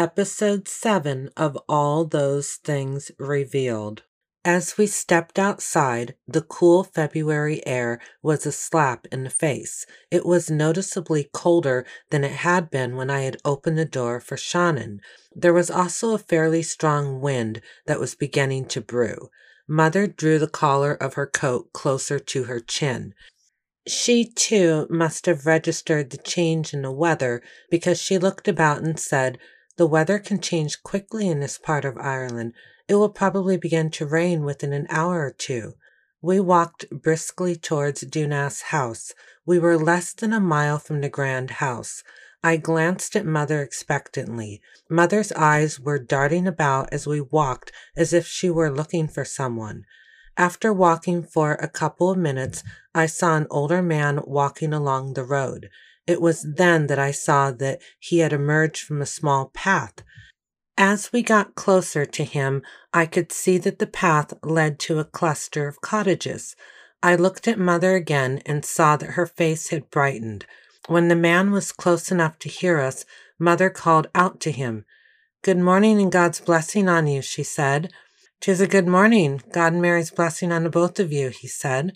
Episode 7 of All Those Things Revealed. As we stepped outside, the cool February air was a slap in the face. It was noticeably colder than it had been when I had opened the door for Shannon. There was also a fairly strong wind that was beginning to brew. Mother drew the collar of her coat closer to her chin. She, too, must have registered the change in the weather, because she looked about and said, "The weather can change quickly in this part of Ireland. It will probably begin to rain within an hour or two." We walked briskly towards Doonass House. We were less than a mile from the grand house. I glanced at Mother expectantly. Mother's eyes were darting about as we walked, as if she were looking for someone. After walking for a couple of minutes, I saw an older man walking along the road. It was then that I saw that he had emerged from a small path. As we got closer to him, I could see that the path led to a cluster of cottages. I looked at Mother again and saw that her face had brightened. When the man was close enough to hear us, Mother called out to him. "Good morning and God's blessing on you," she said. "'Tis a good morning. God and Mary's blessing on the both of you," he said.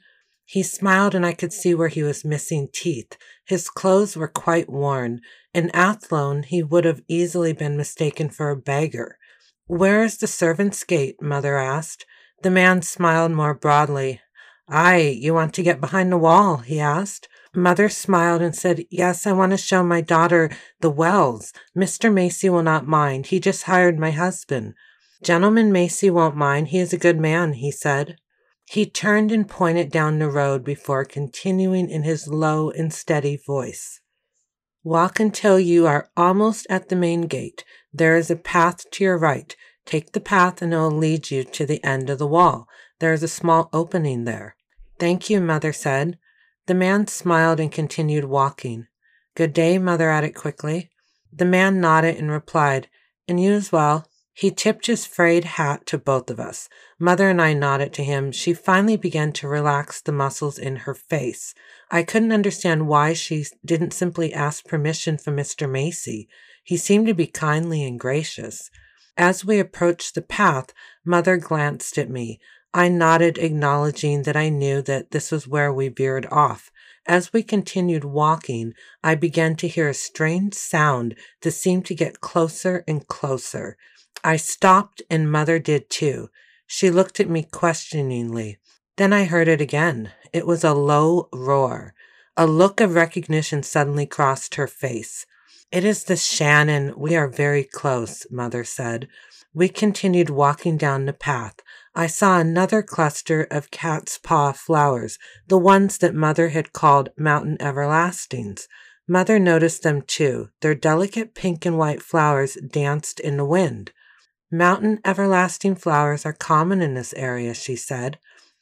He smiled, and I could see where he was missing teeth. His clothes were quite worn. In Athlone, he would have easily been mistaken for a beggar. "Where is the servants' gate?" Mother asked. The man smiled more broadly. "Aye, you want to get behind the wall?" he asked. Mother smiled and said, "Yes, I want to show my daughter the wells. Mr. Massy will not mind. He just hired my husband." "Gentleman Massy won't mind. He is a good man," he said. He turned and pointed down the road before continuing in his low and steady voice. "Walk until you are almost at the main gate. There is a path to your right. Take the path and it will lead you to the end of the wall. There is a small opening there." "Thank you," Mother said. The man smiled and continued walking. "Good day," Mother added quickly. The man nodded and replied, "And you as well." He tipped his frayed hat to both of us. Mother and I nodded to him. She finally began to relax the muscles in her face. I couldn't understand why she didn't simply ask permission from Mr. Massy. He seemed to be kindly and gracious. As we approached the path, Mother glanced at me. I nodded, acknowledging that I knew that this was where we veered off. As we continued walking, I began to hear a strange sound that seemed to get closer and closer. I stopped, and Mother did too. She looked at me questioningly. Then I heard it again. It was a low roar. A look of recognition suddenly crossed her face. "It is the Shannon. We are very close," Mother said. We continued walking down the path. I saw another cluster of cat's paw flowers, the ones that Mother had called mountain everlastings. Mother noticed them too. Their delicate pink and white flowers danced in the wind. "Mountain everlasting flowers are common in this area," she said.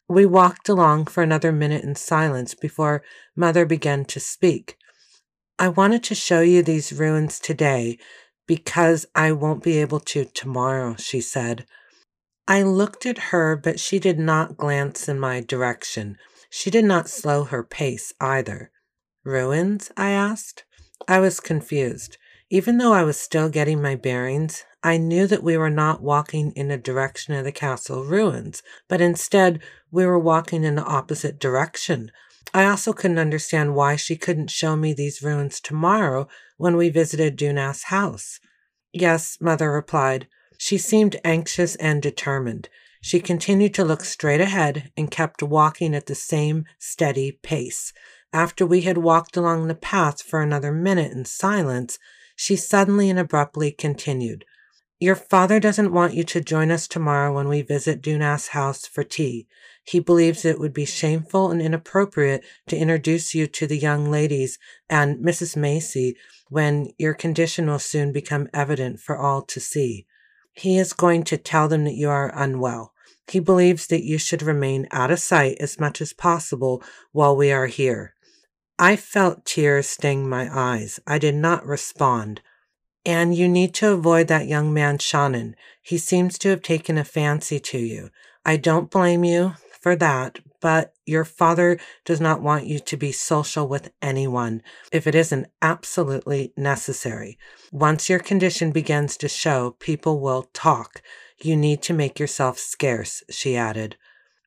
We walked along for another minute in silence before Mother began to speak. "I wanted to show you these ruins today because I won't be able to tomorrow," she said. I looked at her, but she did not glance in my direction. She did not slow her pace either. "Ruins?" I asked. I was confused. Even though I was still getting my bearings, I knew that we were not walking in the direction of the castle ruins, but instead we were walking in the opposite direction. I also couldn't understand why she couldn't show me these ruins tomorrow when we visited Doonass House. "Yes," Mother replied. She seemed anxious and determined. She continued to look straight ahead and kept walking at the same steady pace. After we had walked along the path for another minute in silence, she suddenly and abruptly continued, "Your father doesn't want you to join us tomorrow when we visit Doonass House for tea. He believes it would be shameful and inappropriate to introduce you to the young ladies and Mrs. Massy when your condition will soon become evident for all to see. He is going to tell them that you are unwell. He believes that you should remain out of sight as much as possible while we are here." I felt tears sting my eyes. I did not respond. "And you need to avoid that young man, Shannon. He seems to have taken a fancy to you. I don't blame you for that, but your father does not want you to be social with anyone if it isn't absolutely necessary. Once your condition begins to show, people will talk. You need to make yourself scarce, she added.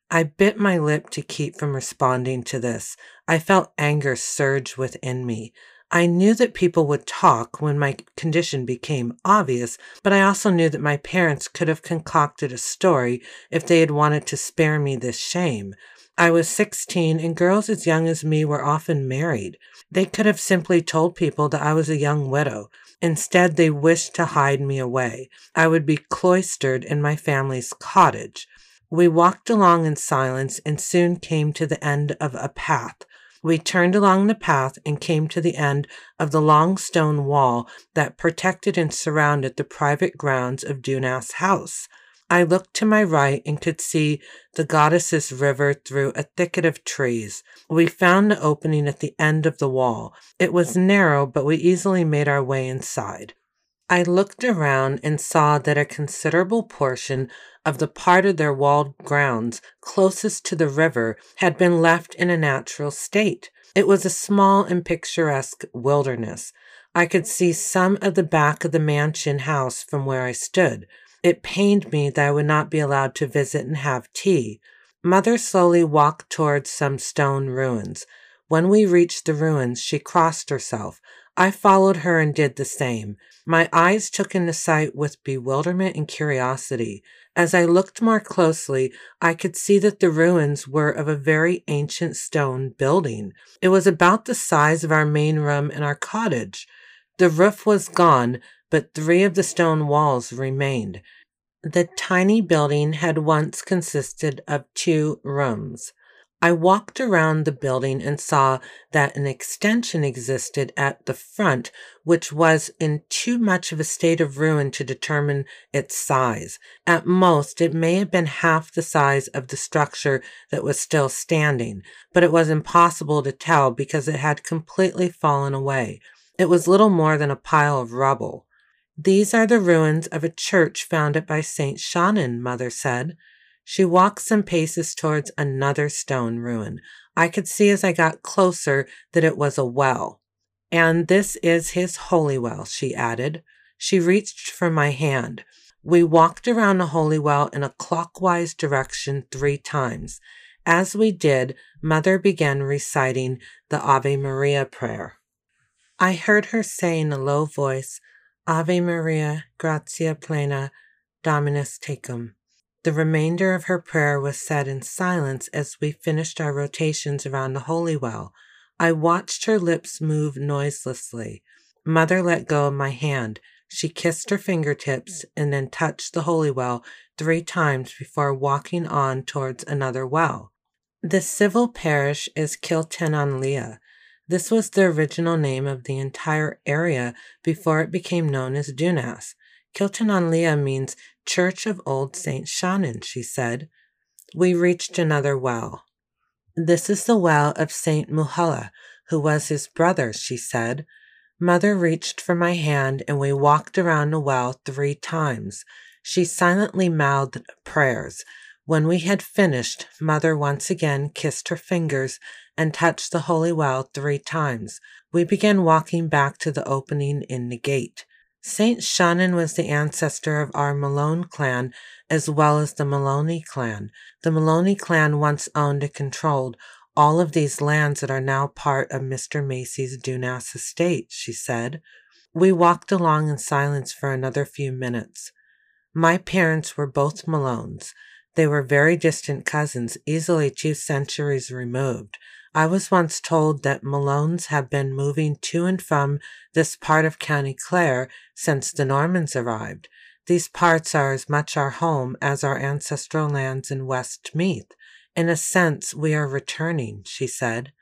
I bit my lip to keep from responding to this. I felt anger surge within me. I knew that people would talk when my condition became obvious, but I also knew that my parents could have concocted a story if they had wanted to spare me this shame. I was 16, and girls as young as me were often married. They could have simply told people that I was a young widow. Instead, they wished to hide me away. I would be cloistered in my family's cottage. We walked along in silence and soon came to the end of a path. We turned along the path and came to the end of the long stone wall that protected and surrounded the private grounds of Doonass House. I looked to my right and could see the Goddess's River through a thicket of trees. We found the opening at the end of the wall. It was narrow, but we easily made our way inside. I looked around and saw that a considerable portion of the part of their walled grounds closest to the river had been left in a natural state. It was a small and picturesque wilderness. I could see some of the back of the mansion house from where I stood. It pained me that I would not be allowed to visit and have tea. Mother slowly walked towards some stone ruins. When we reached the ruins, she crossed herself. I followed her and did the same. My eyes took in the sight with bewilderment and curiosity. As I looked more closely, I could see that the ruins were of a very ancient stone building. It was about the size of our main room in our cottage. The roof was gone, but three of the stone walls remained. The tiny building had once consisted of two rooms. I walked around the building and saw that an extension existed at the front, which was in too much of a state of ruin to determine its size. At most, it may have been half the size of the structure that was still standing, but it was impossible to tell because it had completely fallen away. It was little more than a pile of rubble. These are the ruins of a church founded by St. Shannon, Mother said. She walked some paces towards another stone ruin. I could see as I got closer that it was a well. And this is his holy well, she added. She reached for my hand. We walked around the holy well in a clockwise direction 3 times. As we did, Mother began reciting the Ave Maria prayer. I heard her say in a low voice, Ave Maria, gratia plena, Dominus tecum. The remainder of her prayer was said in silence as we finished our rotations around the holy well. I watched her lips move noiselessly. Mother let go of my hand. She kissed her fingertips and then touched the holy well 3 times before walking on towards another well. The civil parish is Kiltenanlea. This was the original name of the entire area before it became known as Doonass. Kiltenanlea means Church of Old St. Shannon, she said. We reached another well. This is the well of St. Muhalla, who was his brother, she said. Mother reached for my hand and we walked around the well 3 times. She silently mouthed prayers. When we had finished, Mother once again kissed her fingers and touched the holy well 3 times. We began walking back to the opening in the gate. St. Shannon was the ancestor of our Malone clan as well as the Maloney clan. The Maloney clan once owned and controlled all of these lands that are now part of Mr. Massy's Doonass estate, she said. We walked along in silence for another few minutes. My parents were both Malones. They were very distant cousins, easily 2 centuries removed. I was once told that Malones have been moving to and from this part of County Clare since the Normans arrived. These parts are as much our home as our ancestral lands in Westmeath. In a sense, we are returning, she said.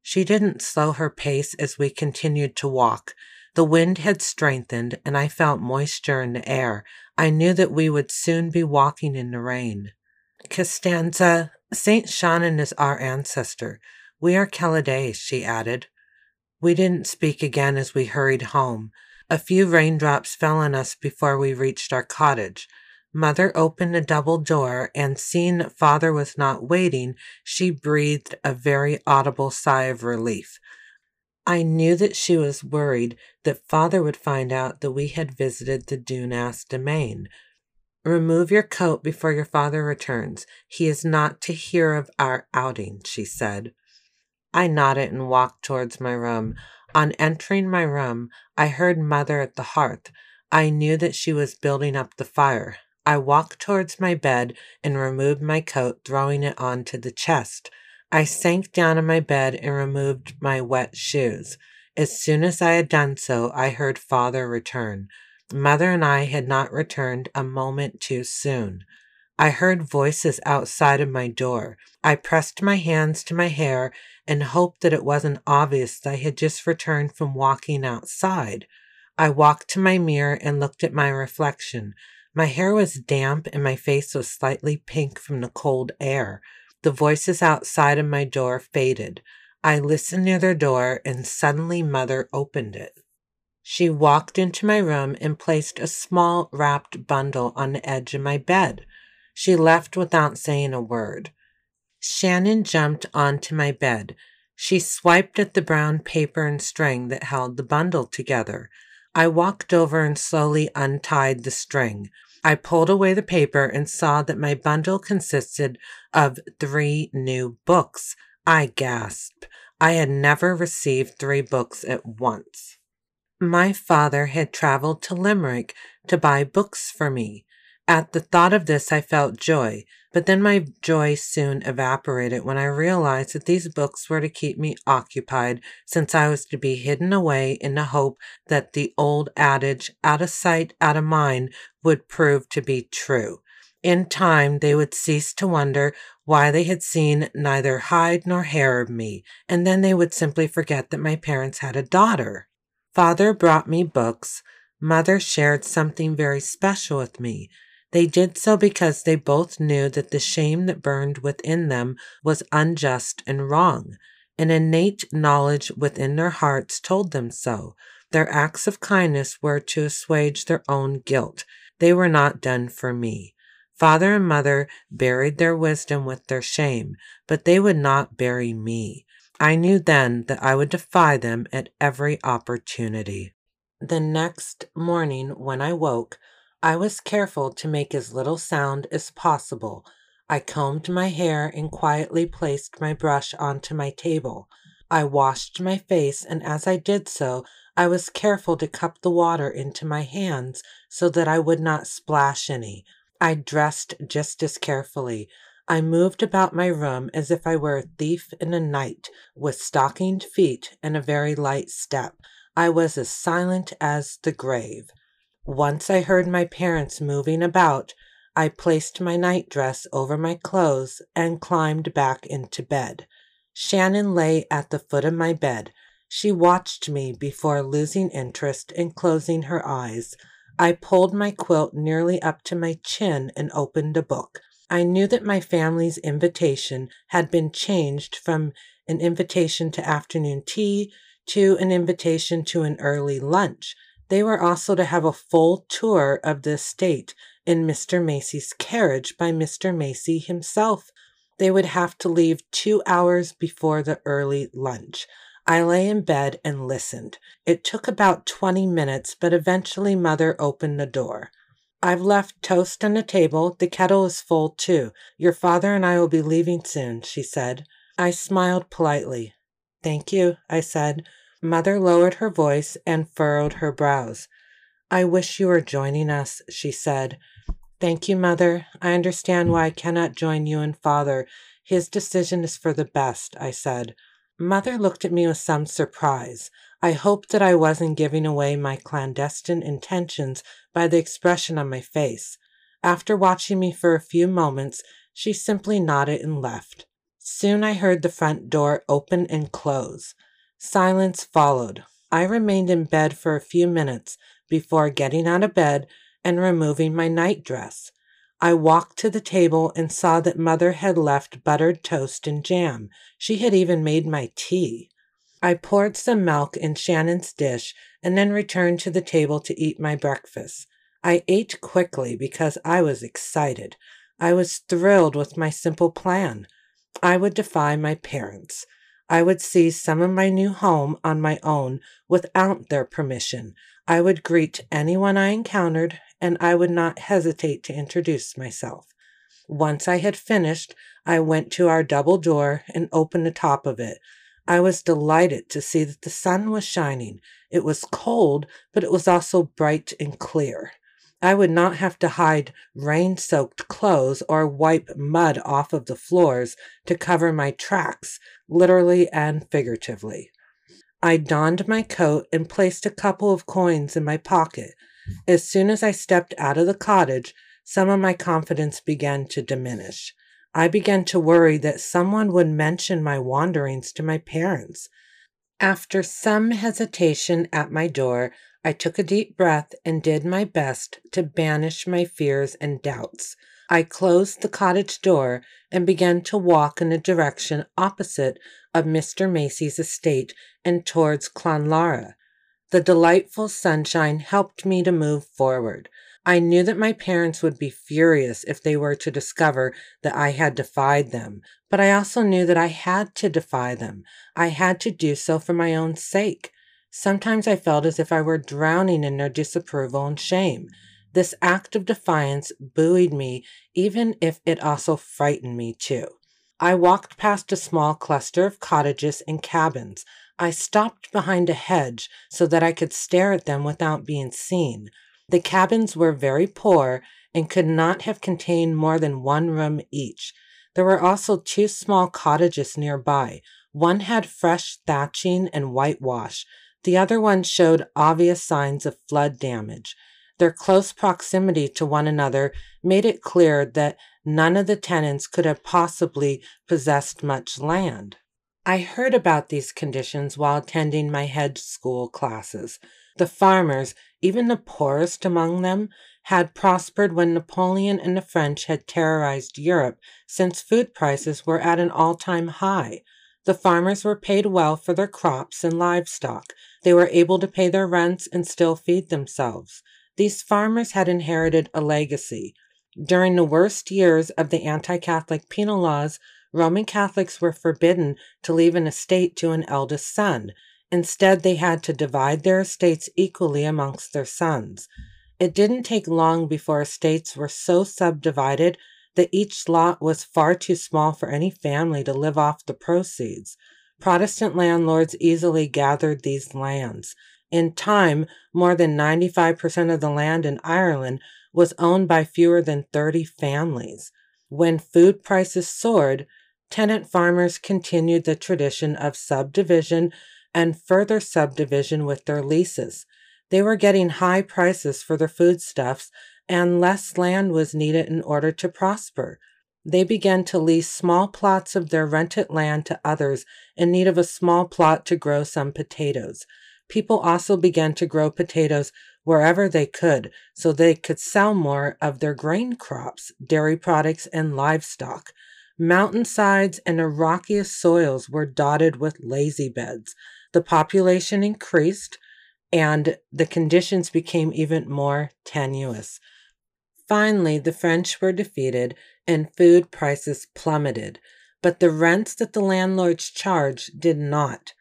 She didn't slow her pace as we continued to walk. The wind had strengthened, and I felt moisture in the air. I knew that we would soon be walking in the rain. Costanza, St. Shannon is our ancestor. We are Calidae, she added. We didn't speak again as we hurried home. A few raindrops fell on us before we reached our cottage. Mother opened a double door, and seeing Father was not waiting, she breathed a very audible sigh of relief. I knew that she was worried that Father would find out that we had visited the Doonass domain. Remove your coat before your father returns. He is not to hear of our outing, she said. I nodded and walked towards my room. On entering my room, I heard Mother at the hearth. I knew that she was building up the fire. I walked towards my bed and removed my coat, throwing it onto the chest. I sank down on my bed and removed my wet shoes. As soon as I had done so, I heard Father return. Mother and I had not returned a moment too soon. I heard voices outside of my door. I pressed my hands to my hair and hoped that it wasn't obvious that I had just returned from walking outside. I walked to my mirror and looked at my reflection. My hair was damp and my face was slightly pink from the cold air. The voices outside of my door faded. I listened near their door and suddenly Mother opened it. She walked into my room and placed a small wrapped bundle on the edge of my bed. She left without saying a word. Shannon jumped onto my bed. She swiped at the brown paper and string that held the bundle together. I walked over and slowly untied the string. I pulled away the paper and saw that my bundle consisted of 3 new books. I gasped. I had never received 3 books at once. My father had traveled to Limerick to buy books for me. At the thought of this, I felt joy, but then my joy soon evaporated when I realized that these books were to keep me occupied, since I was to be hidden away in the hope that the old adage, out of sight, out of mind, would prove to be true. In time, they would cease to wonder why they had seen neither hide nor hair of me, and then they would simply forget that my parents had a daughter. Father brought me books. Mother shared something very special with me. They did so because they both knew that the shame that burned within them was unjust and wrong. An innate knowledge within their hearts told them so. Their acts of kindness were to assuage their own guilt. They were not done for me. Father and Mother buried their wisdom with their shame, but they would not bury me. I knew then that I would defy them at every opportunity. The next morning when I woke, I was careful to make as little sound as possible. I combed my hair and quietly placed my brush onto my table. I washed my face, and as I did so, I was careful to cup the water into my hands so that I would not splash any. I dressed just as carefully. I moved about my room as if I were a thief in the night, with stockinged feet and a very light step. I was as silent as the grave. Once I heard my parents moving about, I placed my nightdress over my clothes and climbed back into bed. Shannon lay at the foot of my bed. She watched me before losing interest and closing her eyes. I pulled my quilt nearly up to my chin and opened a book. I knew that my family's invitation had been changed from an invitation to afternoon tea to an invitation to an early lunch. They were also to have a full tour of the estate in Mr. Massy's carriage by Mr. Massy himself. They would have to leave 2 hours before the early lunch. I lay in bed and listened. It took about 20 minutes, but eventually Mother opened the door. I've left toast on the table. The kettle is full too. Your father and I will be leaving soon, she said. I smiled politely. Thank you, I said. Mother lowered her voice and furrowed her brows. I wish you were joining us, she said. Thank you, Mother. I understand why I cannot join you and Father. His decision is for the best, I said. Mother looked at me with some surprise. I hoped that I wasn't giving away my clandestine intentions by the expression on my face. After watching me for a few moments, she simply nodded and left. Soon I heard the front door open and close. Silence followed. I remained in bed for a few minutes before getting out of bed and removing my nightdress. I walked to the table and saw that Mother had left buttered toast and jam. She had even made my tea. I poured some milk in Shannon's dish and then returned to the table to eat my breakfast. I ate quickly because I was excited. I was thrilled with my simple plan. I would defy my parents. I would seize some of my new home on my own without their permission. I would greet anyone I encountered, and I would not hesitate to introduce myself. Once I had finished, I went to our double door and opened the top of it. I was delighted to see that the sun was shining. It was cold, but it was also bright and clear. I would not have to hide rain-soaked clothes or wipe mud off of the floors to cover my tracks, literally and figuratively. I donned my coat and placed a couple of coins in my pocket. As soon as I stepped out of the cottage, some of my confidence began to diminish. I began to worry that someone would mention my wanderings to my parents. After some hesitation at my door, I took a deep breath and did my best to banish my fears and doubts. I closed the cottage door and began to walk in the direction opposite of Mr. Massey's estate and towards Clonlara. The delightful sunshine helped me to move forward. I knew that my parents would be furious if they were to discover that I had defied them, but I also knew that I had to defy them. I had to do so for my own sake. Sometimes I felt as if I were drowning in their disapproval and shame. This act of defiance buoyed me, even if it also frightened me too. I walked past a small cluster of cottages and cabins. I stopped behind a hedge so that I could stare at them without being seen. The cabins were very poor and could not have contained more than one room each. There were also two small cottages nearby. One had fresh thatching and whitewash. The other one showed obvious signs of flood damage. Their close proximity to one another made it clear that none of the tenants could have possibly possessed much land. I heard about these conditions while attending my hedge school classes. The farmers, even the poorest among them, had prospered when Napoleon and the French had terrorized Europe, since food prices were at an all-time high. The farmers were paid well for their crops and livestock. They were able to pay their rents and still feed themselves. These farmers had inherited a legacy. During the worst years of the anti-Catholic penal laws, Roman Catholics were forbidden to leave an estate to an eldest son. Instead, they had to divide their estates equally amongst their sons. It didn't take long before estates were so subdivided that each lot was far too small for any family to live off the proceeds. Protestant landlords easily gathered these lands. In time, more than 95% of the land in Ireland was owned by fewer than 30 families. When food prices soared, tenant farmers continued the tradition of subdivision and further subdivision with their leases. They were getting high prices for their foodstuffs, and less land was needed in order to prosper. They began to lease small plots of their rented land to others in need of a small plot to grow some potatoes. People also began to grow potatoes wherever they could, so they could sell more of their grain crops, dairy products, and livestock. Mountainsides and the rockiest soils were dotted with lazy beds. The population increased, and the conditions became even more tenuous. Finally, the French were defeated, and food prices plummeted. But the rents that the landlords charged did not.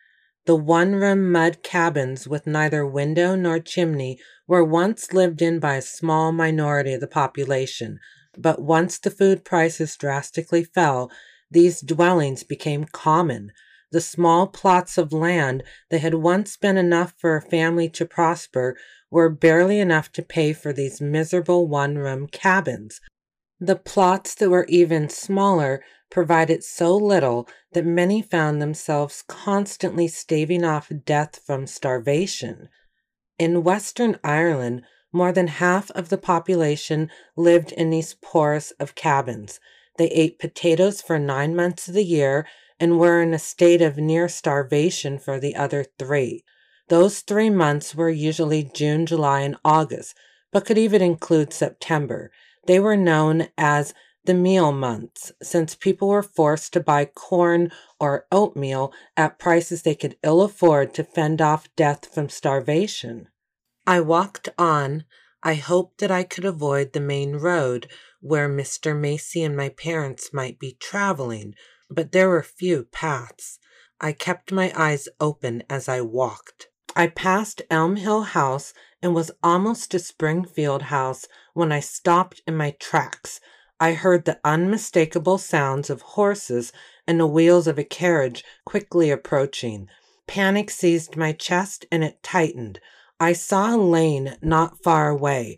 The one-room mud cabins with neither window nor chimney were once lived in by a small minority of the population. But once the food prices drastically fell, these dwellings became common. The small plots of land that had once been enough for a family to prosper were barely enough to pay for these miserable one-room cabins. The plots that were even smaller provided so little that many found themselves constantly staving off death from starvation. In Western Ireland, more than half of the population lived in these poorest of cabins. They ate potatoes for 9 months of the year and were in a state of near starvation for the other 3. Those 3 months were usually June, July, and August, but could even include September. They were known as the meal months, since people were forced to buy corn or oatmeal at prices they could ill afford to fend off death from starvation. I walked on. I hoped that I could avoid the main road where Mr. Massy and my parents might be traveling, but there were few paths. I kept my eyes open as I walked. I passed Elm Hill House and was almost to Springfield House when I stopped in my tracks. I heard the unmistakable sounds of horses and the wheels of a carriage quickly approaching. Panic seized my chest and it tightened. I saw a lane not far away.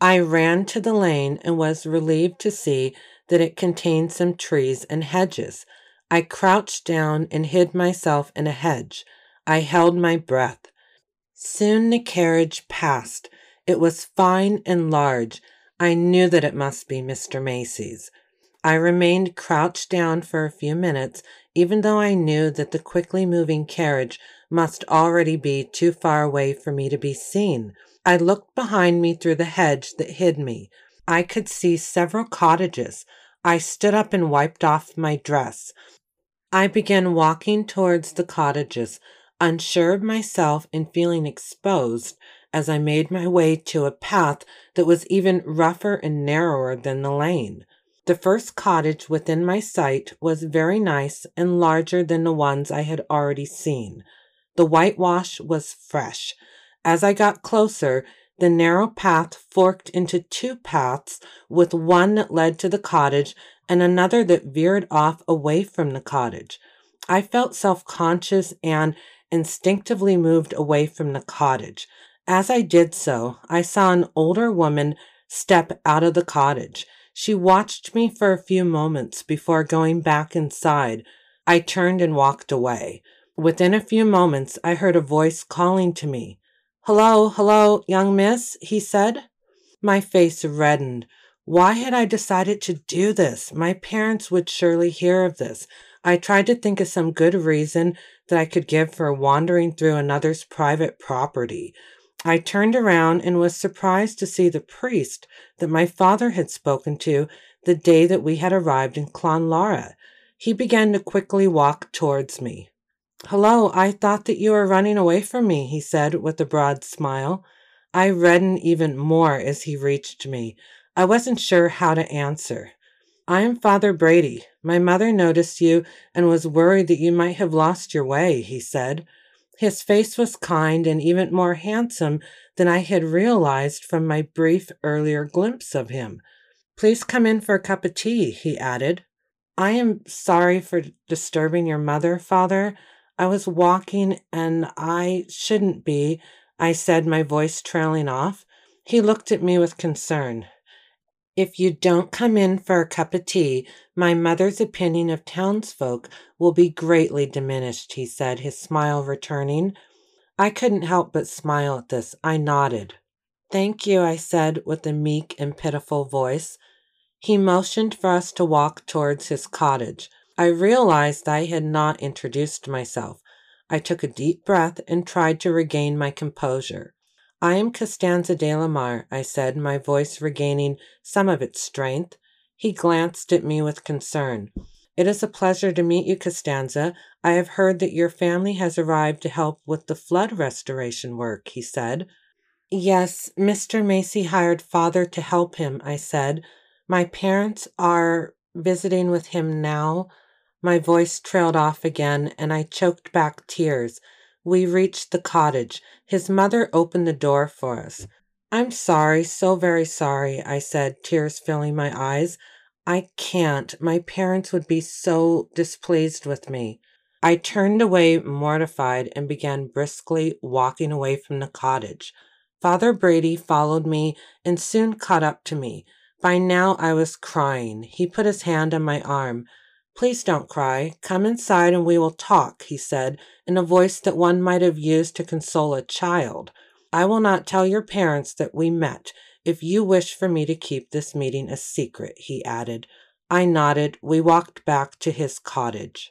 I ran to the lane and was relieved to see that it contained some trees and hedges. I crouched down and hid myself in a hedge. I held my breath. Soon the carriage passed. It was fine and large. I knew that it must be Mr. Massey's. I remained crouched down for a few minutes, even though I knew that the quickly moving carriage must already be too far away for me to be seen. I looked behind me through the hedge that hid me. I could see several cottages. I stood up and wiped off my dress. I began walking towards the cottages, unsure of myself and feeling exposed as I made my way to a path that was even rougher and narrower than the lane. The first cottage within my sight was very nice and larger than the ones I had already seen. The whitewash was fresh. As I got closer, the narrow path forked into two paths, with one that led to the cottage and another that veered off away from the cottage. I felt self-conscious and instinctively moved away from the cottage. As I did so, I saw an older woman step out of the cottage. She watched me for a few moments before going back inside. I turned and walked away. Within a few moments, I heard a voice calling to me. "Hello, hello, young miss," he said. My face reddened. Why had I decided to do this? My parents would surely hear of this. I tried to think of some good reason that I could give for wandering through another's private property. I turned around and was surprised to see the priest that my father had spoken to the day that we had arrived in Clonlara. He began to quickly walk towards me. "Hello, I thought that you were running away from me," he said with a broad smile. I reddened even more as he reached me. I wasn't sure how to answer. "I am Father Brady. My mother noticed you and was worried that you might have lost your way," he said. His face was kind and even more handsome than I had realized from my brief earlier glimpse of him. "Please come in for a cup of tea," he added. "I am sorry for disturbing your mother, Father. I was walking and I shouldn't be," I said, my voice trailing off. He looked at me with concern. "If you don't come in for a cup of tea, my mother's opinion of townsfolk will be greatly diminished," he said, his smile returning. I couldn't help but smile at this. I nodded. "Thank you," I said with a meek and pitiful voice. He motioned for us to walk towards his cottage. I realized I had not introduced myself. I took a deep breath and tried to regain my composure. "I am Costanza de Lamar," I said, my voice regaining some of its strength. He glanced at me with concern. "It is a pleasure to meet you, Costanza. I have heard that your family has arrived to help with the flood restoration work," he said. "Yes, Mr. Massy hired Father to help him," I said. "My parents are visiting with him now." My voice trailed off again, and I choked back tears. We reached the cottage. His mother opened the door for us. "I'm sorry, so very sorry," I said, tears filling my eyes. "I can't. My parents would be so displeased with me." I turned away mortified and began briskly walking away from the cottage. Father Brady followed me and soon caught up to me. By now I was crying. He put his hand on my arm. "Please don't cry. Come inside and we will talk," he said, in a voice that one might have used to console a child. "I will not tell your parents that we met, if you wish for me to keep this meeting a secret," he added. I nodded. We walked back to his cottage.